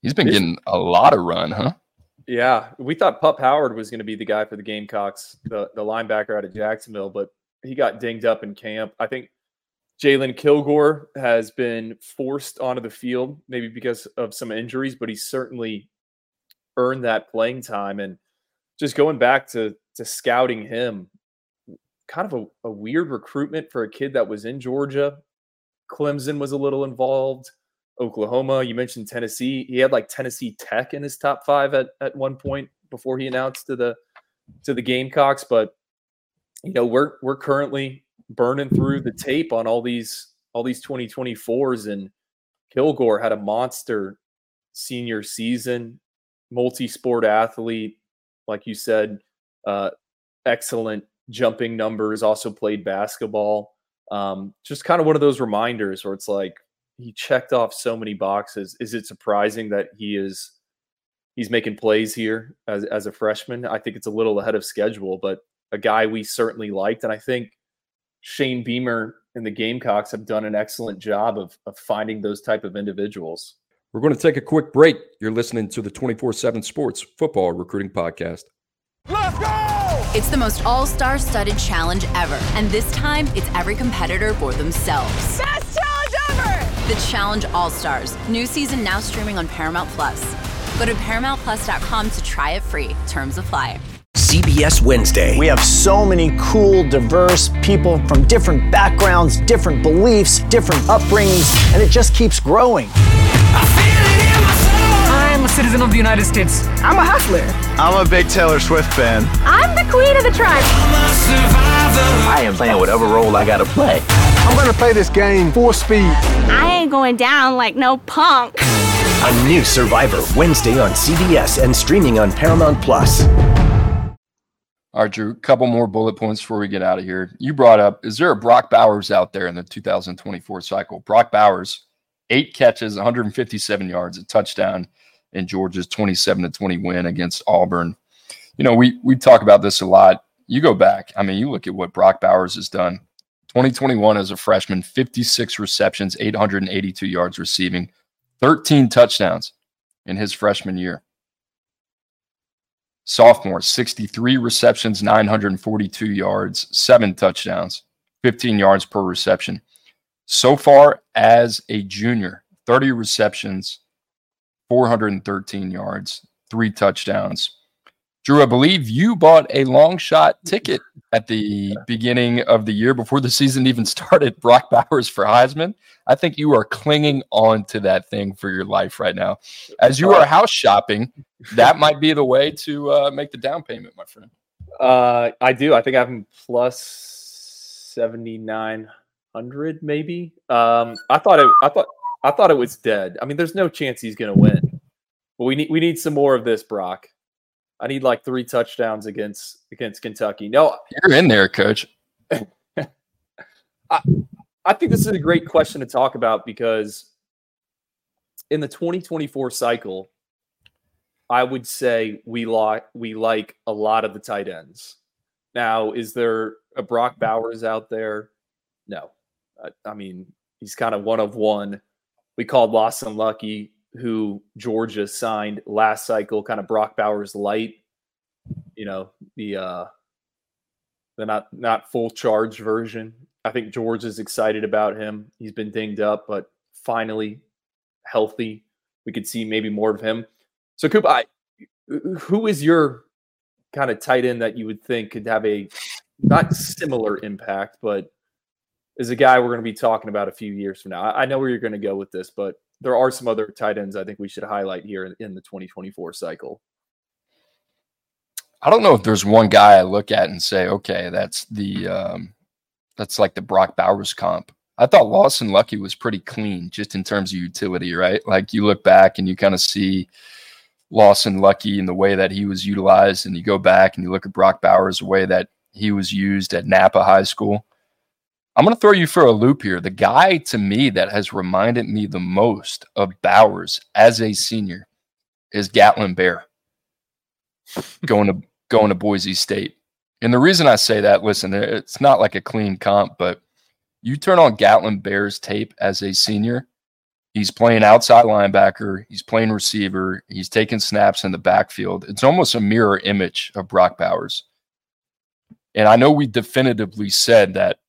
He's been getting a lot of run, huh? Yeah. We thought Pup Howard was going to be the guy for the Gamecocks, the linebacker out of Jacksonville, but he got dinged up in camp. I think Jalen Kilgore has been forced onto the field, maybe because of some injuries, but he certainly earned that playing time. And just going back to scouting him, kind of a weird recruitment for a kid that was in Georgia. Clemson was a little involved. Oklahoma, you mentioned Tennessee. He had like Tennessee Tech in his top five at one point before he announced to the Gamecocks. But you know, we're currently burning through the tape on all these 2024s, and Kilgore had a monster senior season, multi-sport athlete, like you said, excellent jumping numbers, also played basketball. Just kind of one of those reminders where it's like, he checked off so many boxes. Is it surprising that he's making plays here as a freshman? I think it's a little ahead of schedule, but a guy we certainly liked. And I think Shane Beamer and the Gamecocks have done an excellent job of finding those type of individuals. We're going to take a quick break. You're listening to the 24-7 Sports Football Recruiting Podcast. Let's go! It's the most all-star studded challenge ever. And this time, it's every competitor for themselves. Best challenge ever! The Challenge All-Stars. New season now streaming on Paramount+. Go to ParamountPlus.com to try it free. Terms apply. CBS Wednesday. We have so many cool, diverse people from different backgrounds, different beliefs, different upbringings, and it just keeps growing. I feel it in my soul. I'm a citizen of the United States. I'm a hustler. I'm a big Taylor Swift fan. I'm the queen of the tribe. I'm a survivor. I am playing whatever role I gotta play. I'm gonna play this game for speed. I ain't going down like no punk. A new Survivor Wednesday on CBS and streaming on Paramount+. All right, Drew, a couple more bullet points before we get out of here. You brought up, is there a Brock Bowers out there in the 2024 cycle? Brock Bowers, 8 catches, 157 yards, a touchdown in Georgia's 27-20 win against Auburn. You know, we talk about this a lot. You go back. I mean, you look at what Brock Bowers has done. 2021 as a freshman, 56 receptions, 882 yards receiving, 13 touchdowns in his freshman year. Sophomore, 63 receptions, 942 yards, 7 touchdowns, 15 yards per reception. So far as a junior, 30 receptions, 413 yards, 3 touchdowns. Drew, I believe you bought a long shot ticket at the beginning of the year before the season even started, Brock Bowers for Heisman. I think you are clinging on to that thing for your life right now. As you are house shopping, that might be the way to make the down payment, my friend. I do. I think I'm plus 7,900 maybe. I thought it was dead. I mean, there's no chance he's going to win. But we need some more of this, Brock. I need like 3 touchdowns against Kentucky. No, you're in there, Coach. I think this is a great question to talk about because in the 2024 cycle, I would say we like a lot of the tight ends. Now, is there a Brock Bowers out there? No. I mean, he's kind of one of one. We called Lawson Lucky, who Georgia signed last cycle, kind of Brock Bowers light. You know, the not full charge version. I think George is excited about him. He's been dinged up, but finally healthy. We could see maybe more of him. So, Coop, who is your kind of tight end that you would think could have a not similar impact, but is a guy we're going to be talking about a few years from now? I know where you're going to go with this, but there are some other tight ends I think we should highlight here in the 2024 cycle. I don't know if there's one guy I look at and say, okay, that's like the Brock Bowers comp. I thought Lawson Lucky was pretty clean just in terms of utility, right? Like you look back and you kind of see Lawson Lucky and the way that he was utilized, and you go back and you look at Brock Bowers, the way that he was used at Napa High School. I'm going to throw you for a loop here. The guy to me that has reminded me the most of Bowers as a senior is Gatlin Bear going to Boise State. And the reason I say that, listen, it's not like a clean comp, but you turn on Gatlin Bear's tape as a senior, he's playing outside linebacker, he's playing receiver, he's taking snaps in the backfield. It's almost a mirror image of Brock Bowers. And I know we definitively said that,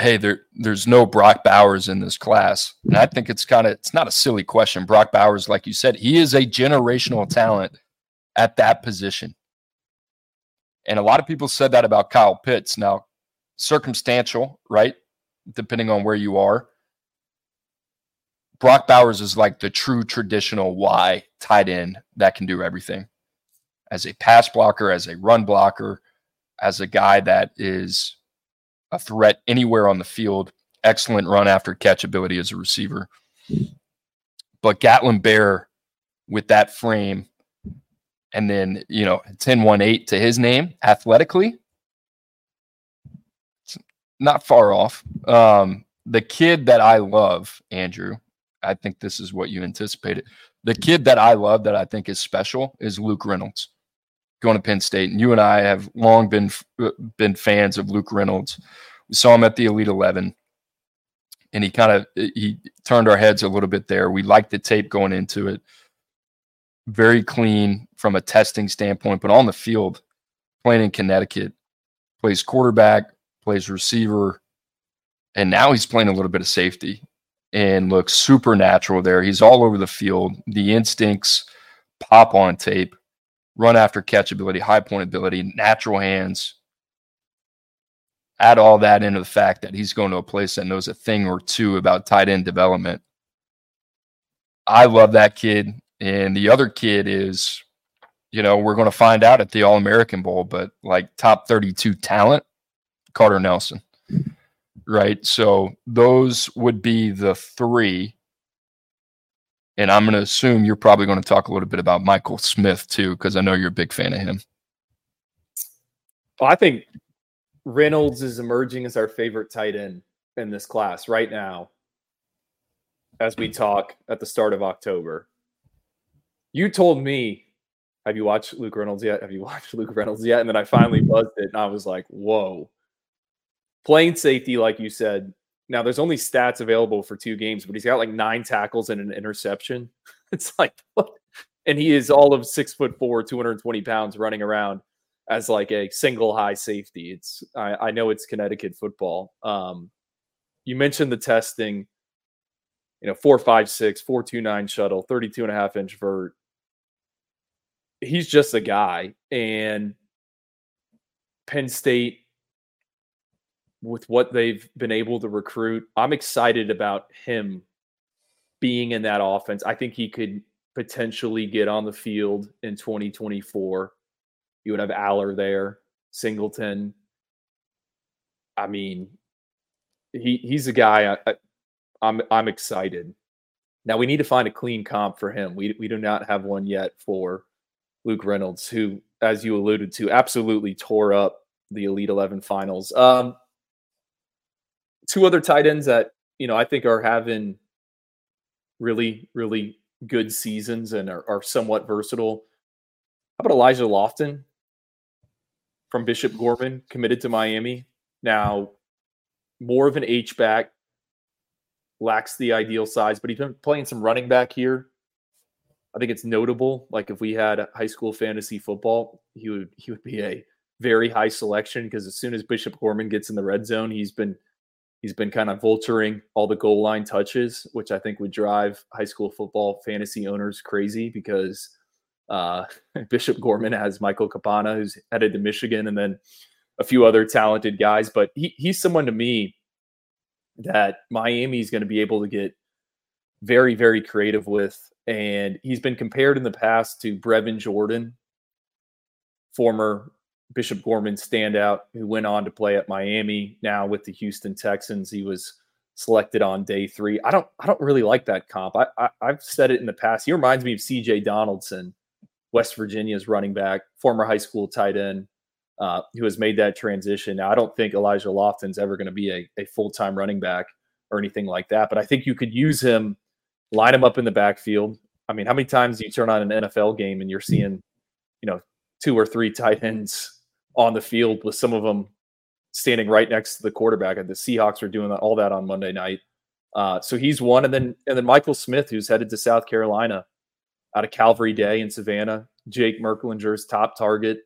hey, there's no Brock Bowers in this class. And I think it's not a silly question. Brock Bowers, like you said, he is a generational talent at that position. And a lot of people said that about Kyle Pitts. Now, circumstantial, right? Depending on where you are. Brock Bowers is like the true traditional Y tight end that can do everything. As a pass blocker, as a run blocker, as a guy that is a threat anywhere on the field. Excellent run after catch ability as a receiver. But Gatlin Bear with that frame, and then, 10-1-8 to his name, athletically, it's not far off. The kid that I love, Andrew, I think this is what you anticipated. The kid that I love that I think is special is Luke Reynolds going to Penn State. And you and I have long been fans of Luke Reynolds. We saw him at the Elite 11, and he turned our heads a little bit there. We liked the tape going into it. Very clean from a testing standpoint, but on the field, playing in Connecticut, plays quarterback, plays receiver, and now he's playing a little bit of safety and looks supernatural there. He's all over the field. The instincts pop on tape, run after catch ability, high point ability, natural hands. Add all that into the fact that he's going to a place that knows a thing or two about tight end development. I love that kid. And the other kid is, we're going to find out at the All-American Bowl, but like top 32 talent, Carter Nelson, right? So those would be the three. And I'm going to assume you're probably going to talk a little bit about Michael Smith too, because I know you're a big fan of him. Well, I think Reynolds is emerging as our favorite tight end in this class right now, as we talk at the start of October. You told me, have you watched Luke Reynolds yet? Have you watched Luke Reynolds yet? And then I finally buzzed it, and I was like, whoa. Playing safety, like you said. Now, there's only stats available for 2 games, but he's got like 9 tackles and an interception. It's like, what? And he is all of 6'4", 220 pounds, running around as like a single high safety. I know it's Connecticut football. You mentioned the testing. 4.56, 4.29 shuttle, 32.5-inch vert. He's just a guy. And Penn State, with what they've been able to recruit, I'm excited about him being in that offense. I think he could potentially get on the field in 2024. You would have Aller there, Singleton. I mean, he's a guy I'm excited. Now, we need to find a clean comp for him. We do not have one yet for Luke Reynolds, who, as you alluded to, absolutely tore up the Elite 11 finals. 2 other tight ends that, I think are having really, really good seasons and are somewhat versatile. How about Elijah Lofton? from Bishop Gorman, committed to Miami. Now, more of an H-back, lacks the ideal size, but he's been playing some running back here. I think it's notable. Like, if we had high school fantasy football, he would be a very high selection, because as soon as Bishop Gorman gets in the red zone, he's been kind of vulturing all the goal line touches, which I think would drive high school football fantasy owners crazy, because Bishop Gorman has Michael Capana, who's headed to Michigan, and then a few other talented guys. But he's someone to me that Miami's going to be able to get very, very creative with. And he's been compared in the past to Brevin Jordan, former Bishop Gorman standout who went on to play at Miami, now with the Houston Texans. He was selected on day three. I don't really like that comp. I've said it in the past. He reminds me of C.J. Donaldson, West Virginia's running back, former high school tight end, who has made that transition. Now, I don't think Elijah Lofton's ever going to be a full-time running back or anything like that, but I think you could use him, line him up in the backfield. I mean, how many times do you turn on an NFL game and you're seeing, two or three tight ends on the field, with some of them standing right next to the quarterback? And the Seahawks are doing all that on Monday night. So he's one. And then Michael Smith, who's headed to South Carolina out of Calvary Day in Savannah, Jake Merklinger's top target.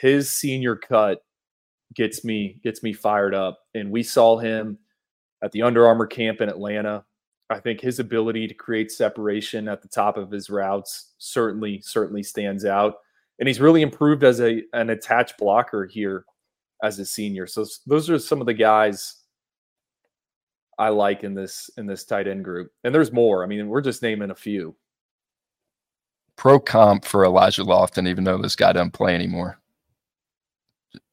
His senior cut gets me fired up. And we saw him at the Under Armour camp in Atlanta. I think his ability to create separation at the top of his routes certainly stands out. And he's really improved as an attached blocker here as a senior. So those are some of the guys I like in this tight end group. And there's more. I mean, we're just naming a few. Pro comp for Elijah Lofton, even though this guy doesn't play anymore.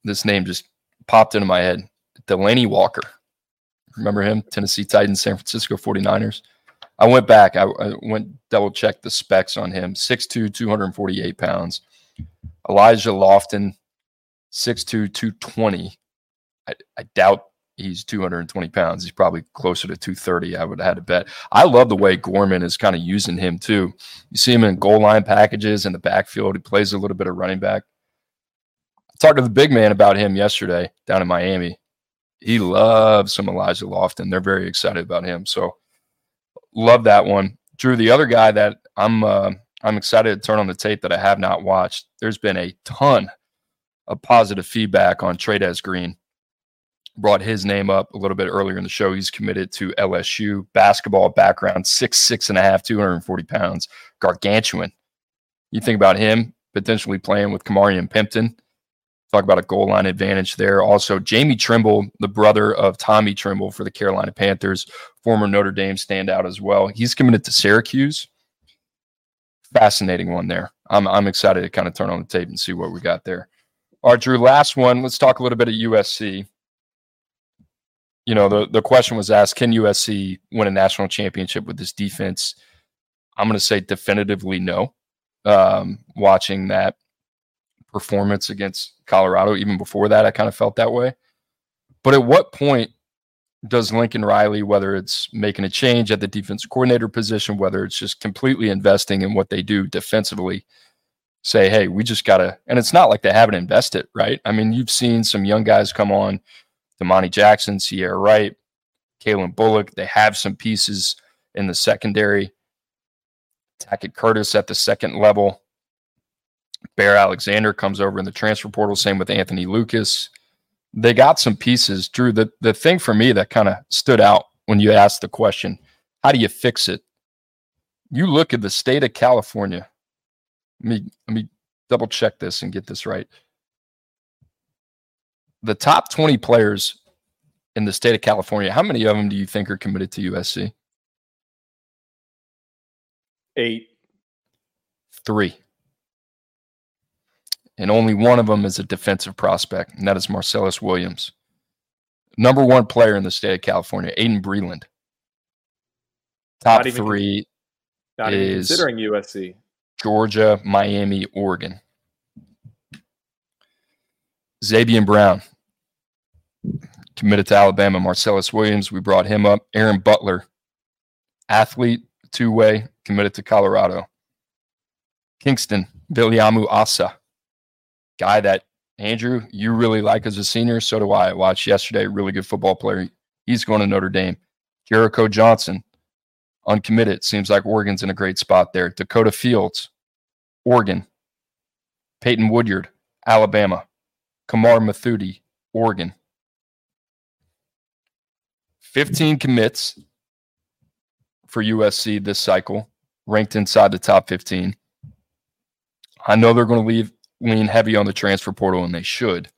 This name just popped into my head. Delaney Walker. Remember him? Tennessee Titans, San Francisco 49ers. I went back. I went double-checked the specs on him. 6'2", 248 pounds. Elijah Lofton, 6'2", 220. I doubt he's 220 pounds. He's probably closer to 230, I would have had to bet. I love the way Gorman is kind of using him too. You see him in goal line packages in the backfield. He plays a little bit of running back. I talked to the big man about him yesterday down in Miami. He loves some Elijah Lofton. They're very excited about him. So love that one. Drew, the other guy that I'm excited to turn on the tape that I have not watched, there's been a ton of positive feedback on Tradez Green. Brought his name up a little bit earlier in the show. He's committed to LSU, basketball background, 6'5", 240 pounds, gargantuan. You think about him potentially playing with Kamari and Pimpton. Talk about a goal line advantage there. Also, Jamie Trimble, the brother of Tommy Trimble for the Carolina Panthers, former Notre Dame standout as well. He's committed to Syracuse. Fascinating one there. I'm excited to kind of turn on the tape and see what we got there. All right, Drew, last one. Let's talk a little bit of USC. You know, the question was asked, can USC win a national championship with this defense? I'm going to say definitively no. Watching that performance against Colorado, even before that, I kind of felt that way. But at what point does Lincoln Riley, whether it's making a change at the defense coordinator position, whether it's just completely investing in what they do defensively, say, hey, we just got to – and it's not like they haven't invested, right? I mean, you've seen some young guys come on, Damani Jackson, Sierra Wright, Kalen Bullock. They have some pieces in the secondary. Tackett Curtis at the second level. Bear Alexander comes over in the transfer portal. Same with Anthony Lucas. They got some pieces. Drew, the thing for me that kind of stood out when you asked the question, how do you fix it? You look at the state of California. Let me double check this and get this right. The top 20 players in the state of California, how many of them do you think are committed to USC? 8. 3. And only one of them is a defensive prospect, and that is Marcellus Williams. Number one player in the state of California, Aiden Breland. Top three is considering USC, Georgia, Miami, Oregon. Zabian Brown, committed to Alabama. Marcellus Williams, we brought him up. Aaron Butler, athlete, two-way, committed to Colorado. Kingston, Biliamu Asa, guy that Andrew, you really like as a senior. So do I. Watched yesterday. Really good football player. He's going to Notre Dame. Jericho Johnson, uncommitted. Seems like Oregon's in a great spot there. Dakota Fields, Oregon. Peyton Woodyard, Alabama. Kamar Mathuti, Oregon. 15 commits for USC this cycle, ranked inside the top 15. I know they're going to lean heavy on the transfer portal, and they should.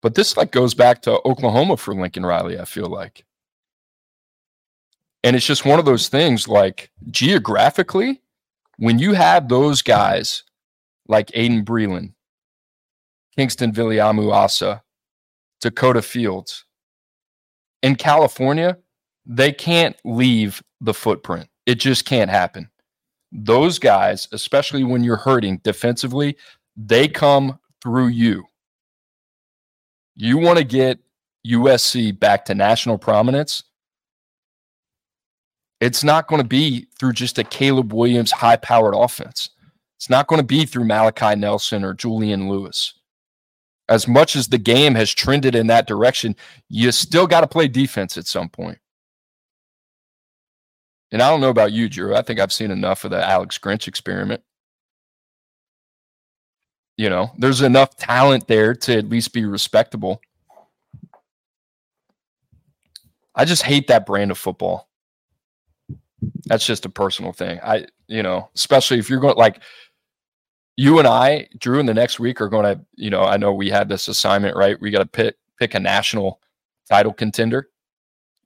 But this goes back to Oklahoma for Lincoln Riley, I feel like. And it's just one of those things, geographically, when you have those guys like Aiden Breeland, Kingston Viliamu-Asa, Dakota Fields, in California, they can't leave the footprint. It just can't happen. Those guys, especially when you're hurting defensively, they come through you. You want to get USC back to national prominence? It's not going to be through just a Caleb Williams high-powered offense. It's not going to be through Malachi Nelson or Julian Lewis. As much as the game has trended in that direction, you still got to play defense at some point. And I don't know about you, Drew. I think I've seen enough of the Alex Grinch experiment. You know, there's enough talent there to at least be respectable. I just hate that brand of football. That's just a personal thing. Especially if you're going you and I, Drew, in the next week are going to, I know we had this assignment, right? We got to pick a national title contender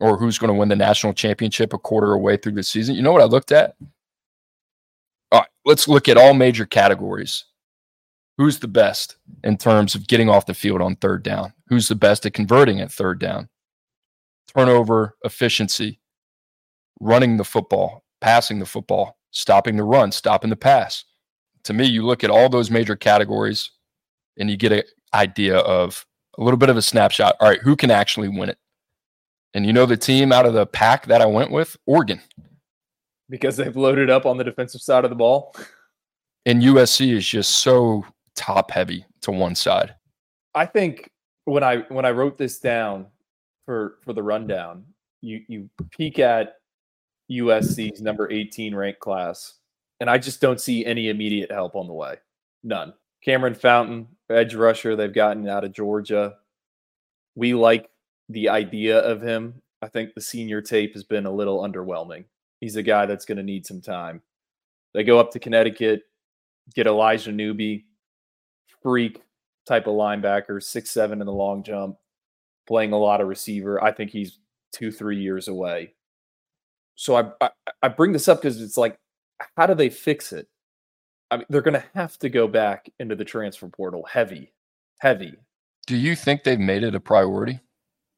or who's going to win the national championship a quarter away through the season. You know what I looked at? All right, let's look at all major categories. Who's the best in terms of getting off the field on third down? Who's the best at converting at third down? Turnover efficiency, running the football, passing the football, stopping the run, stopping the pass. To me, you look at all those major categories and you get an idea of a little bit of a snapshot. All right, who can actually win it? And the team out of the pack that I went with, Oregon. Because they've loaded up on the defensive side of the ball. And USC is just so top heavy to one side. I think when I wrote this down for the rundown, you peek at USC's number 18 ranked class. And I just don't see any immediate help on the way. None. Cameron Fountain, edge rusher, they've gotten out of Georgia. We like the idea of him. I think the senior tape has been a little underwhelming. He's a guy that's going to need some time. They go up to Connecticut, get Elijah Newby, freak type of linebacker, 6'7" in the long jump, playing a lot of receiver. I think he's 2-3 years away. So I bring this up because it's how do they fix it? I mean, they're going to have to go back into the transfer portal heavy. Do you think they've made it a priority?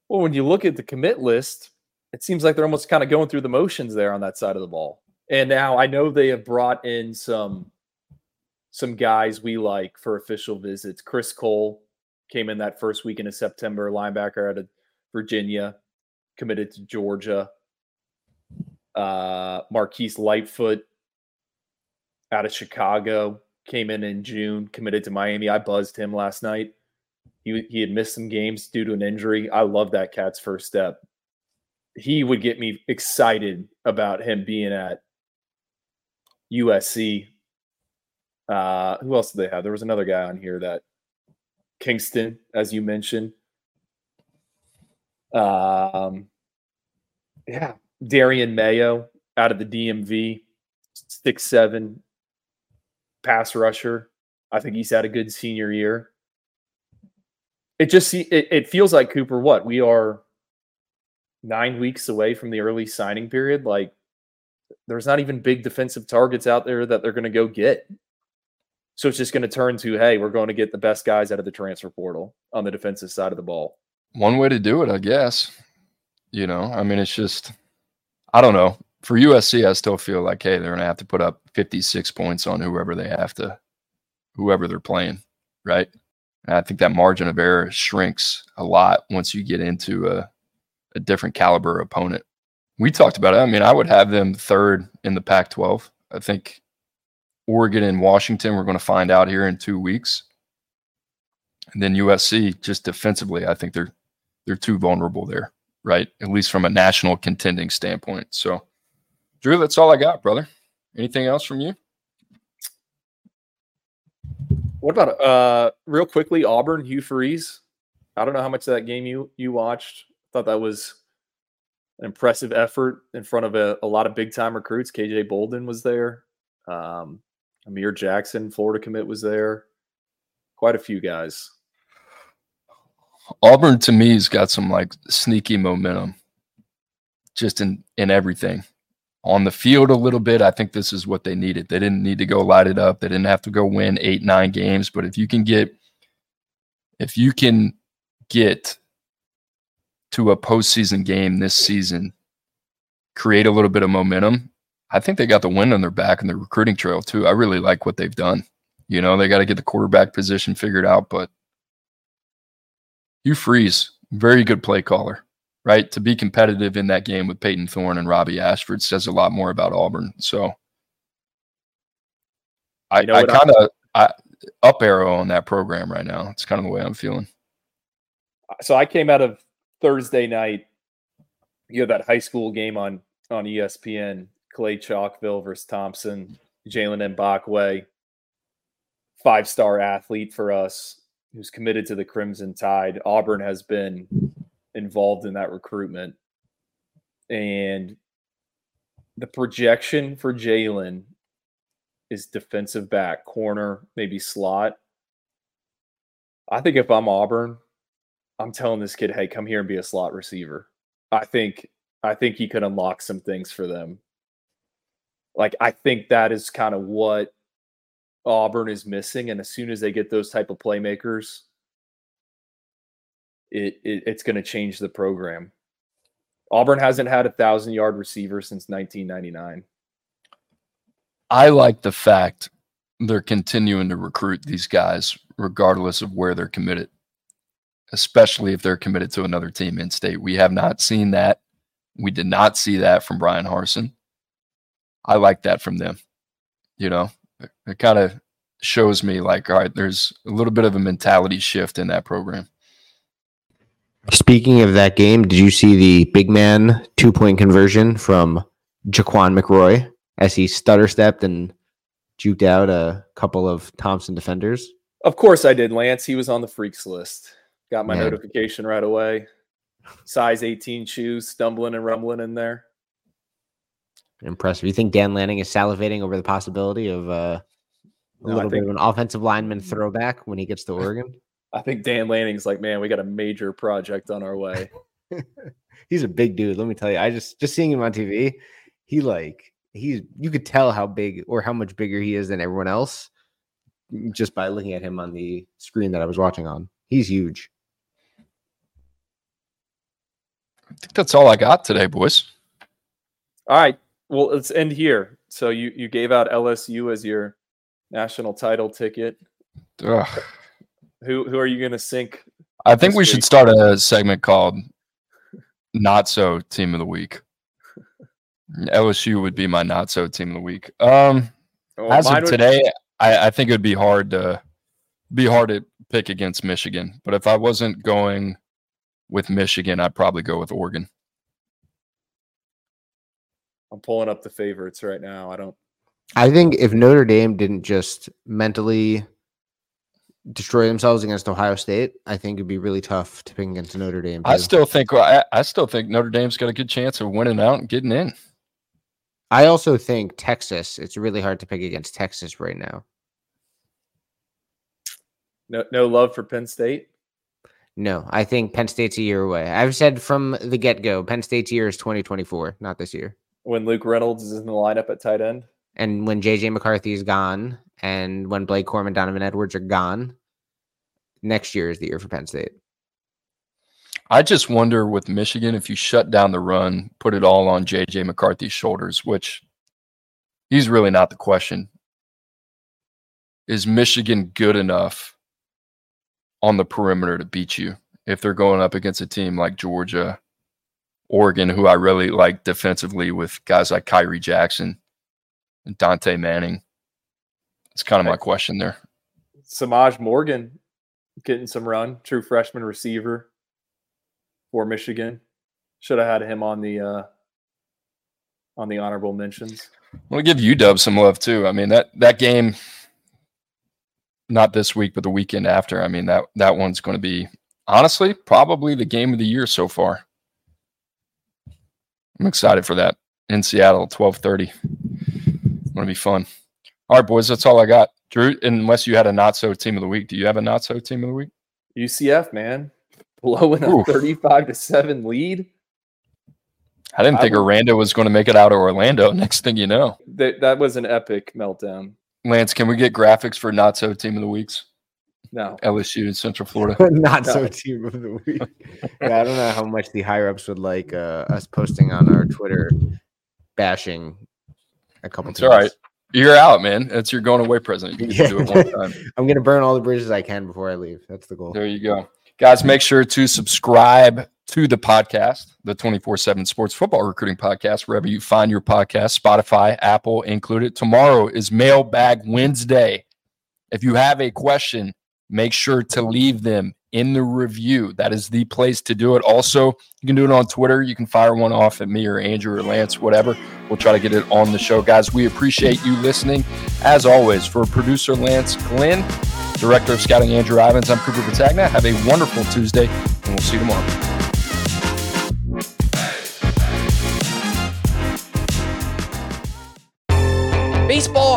Well, when you look at the commit list, it seems like they're almost kind of going through the motions there on that side of the ball. And now I know they have brought in some guys we like for official visits. Chris Cole came in that first weekend of September, linebacker out of Virginia, committed to Georgia. Marquise Lightfoot, out of Chicago, came in June, committed to Miami. I buzzed him last night. He had missed some games due to an injury. I love that cat's first step. He would get me excited about him being at USC. Who else did they have? There was another guy on here that Kingston, as you mentioned. Darian Mayo out of the DMV, 6'7", pass rusher. I think he's had a good senior year. It feels like, Cooper, we are 9 weeks away from the early signing period. There's not even big defensive targets out there that they're going to go get. So it's just going to turn to, hey, we're going to get the best guys out of the transfer portal on the defensive side of the ball. One way to do it, I guess. It's just, I don't know. For USC, I still feel like, hey, they're going to have to put up 56 points on whoever they're playing, right? And I think that margin of error shrinks a lot once you get into a different caliber opponent. We talked about it. I would have them third in the Pac-12. I think Oregon and Washington, we're going to find out here in 2 weeks. And then USC, just defensively, I think they're too vulnerable there, right? At least from a national contending standpoint. So, Drew, that's all I got, brother. Anything else from you? What about real quickly, Auburn, Hugh Freeze? I don't know how much of that game you watched. I thought that was an impressive effort in front of a lot of big-time recruits. KJ Bolden was there. Amir Jackson, Florida commit, was there. Quite a few guys. Auburn, to me, has got some like sneaky momentum just in everything. On the field a little bit, I think this is what they needed. They didn't need to go light it up. They didn't have to go win 8-9 games. But if you can get to a postseason game this season, create a little bit of momentum, I think they got the wind on their back and the recruiting trail too. I really like what they've done. You know, they got to get the quarterback position figured out, but Hugh Freeze, very good play caller, right? To be competitive in that game with Peyton Thorne and Robbie Ashford says a lot more about Auburn. So I up arrow on that program right now. It's kind of the way I'm feeling. So I came out of Thursday night. You have that high school game on ESPN, Clay Chalkville versus Thompson, Jalen Mbakwe, five-star athlete for us, who's committed to the Crimson Tide. Auburn has been involved in that recruitment. And the projection for Jalen is defensive back, corner, maybe slot. I think if I'm Auburn, I'm telling this kid, hey, come here and be a slot receiver. I think he could unlock some things for them. Like, I think that is kind of what Auburn is missing, and as soon as they get those type of playmakers, it's going to change the program. Auburn hasn't had a 1,000-yard receiver since 1999. I like the fact they're continuing to recruit these guys regardless of where they're committed, especially if they're committed to another team in state. We have not seen that. We did not see that from Brian Harsin. I like that from them, you know. It kind of shows me like, all right, there's a little bit of a mentality shift in that program. Speaking of that game, did you see the big man 2-point conversion from Jaquan McRoy as he stutter stepped and juked out a couple of Thompson defenders? Of course I did, Lance. He was on the freaks list. Got my notification right away. Size 18 shoes, stumbling and rumbling in there. Impressive. You think Dan Lanning is salivating over the possibility of a little bit of an offensive lineman throwback when he gets to Oregon? I think Dan Lanning's like, man, we got a major project on our way. He's a big dude. Let me tell you, I just seeing him on TV, you could tell how big or how much bigger he is than everyone else just by looking at him on the screen that I was watching on. He's huge. I think that's all I got today, boys. All right. Well, let's end here. So you gave out LSU as your national title ticket. Ugh. Who are you going to sink? I think we should start a segment called Not So Team of the Week. LSU would be my Not So Team of the Week. As of today, I think it would be hard to pick against Michigan. But if I wasn't going with Michigan, I'd probably go with Oregon. I'm pulling up the favorites right now. I think if Notre Dame didn't just mentally destroy themselves against Ohio State, I think it'd be really tough to pick against Notre Dame. I still think Notre Dame's got a good chance of winning out and getting in. I also think Texas. It's really hard to pick against Texas right now. No love for Penn State? No, I think Penn State's a year away. I've said from the get-go, Penn State's year is 2024, not this year. When Luke Reynolds is in the lineup at tight end? And when J.J. McCarthy is gone, and when Blake Corman, Donovan Edwards are gone, next year is the year for Penn State. I just wonder with Michigan, if you shut down the run, put it all on J.J. McCarthy's shoulders, which he's really not the question. Is Michigan good enough on the perimeter to beat you if they're going up against a team like Georgia, Oregon, who I really like defensively with guys like Kyrie Jackson and Dante Manning? That's kind of my question there. Samaj Morgan getting some run. True freshman receiver for Michigan. Should have had him on the honorable mentions. I want to give UW some love too. I mean, that game, not this week, but the weekend after. I mean, that one's going to be, honestly, probably the game of the year so far. I'm excited for that. In Seattle, 12:30. It's going to be fun. All right, boys, that's all I got. Drew, unless you had a not-so team of the week. Do you have a not-so team of the week? UCF, man. Blowing a 35-7 lead. I didn't think Orlando was going to make it out of Orlando. Next thing you know. That was an epic meltdown. Lance, can we get graphics for not-so team of the weeks? No. LSU in Central Florida. Not so team of the week. Yeah, I don't know how much the higher-ups would like us posting on our Twitter bashing a couple times. It's all right. You're out, man. That's your going away present. You can do it one time. I'm going to burn all the bridges I can before I leave. That's the goal. There you go. Guys, make sure to subscribe to the podcast, the 24-7 Sports Football Recruiting Podcast, wherever you find your podcast, Spotify, Apple included. Tomorrow is Mailbag Wednesday. If you have a question, make sure to leave them in the review. That is the place to do it. Also, you can do it on Twitter. You can fire one off at me or Andrew or Lance, whatever. We'll try to get it on the show. Guys, we appreciate you listening. As always, for producer Lance Glenn, director of scouting Andrew Ivins, I'm Cooper Patagna. Have a wonderful Tuesday, and we'll see you tomorrow. Baseball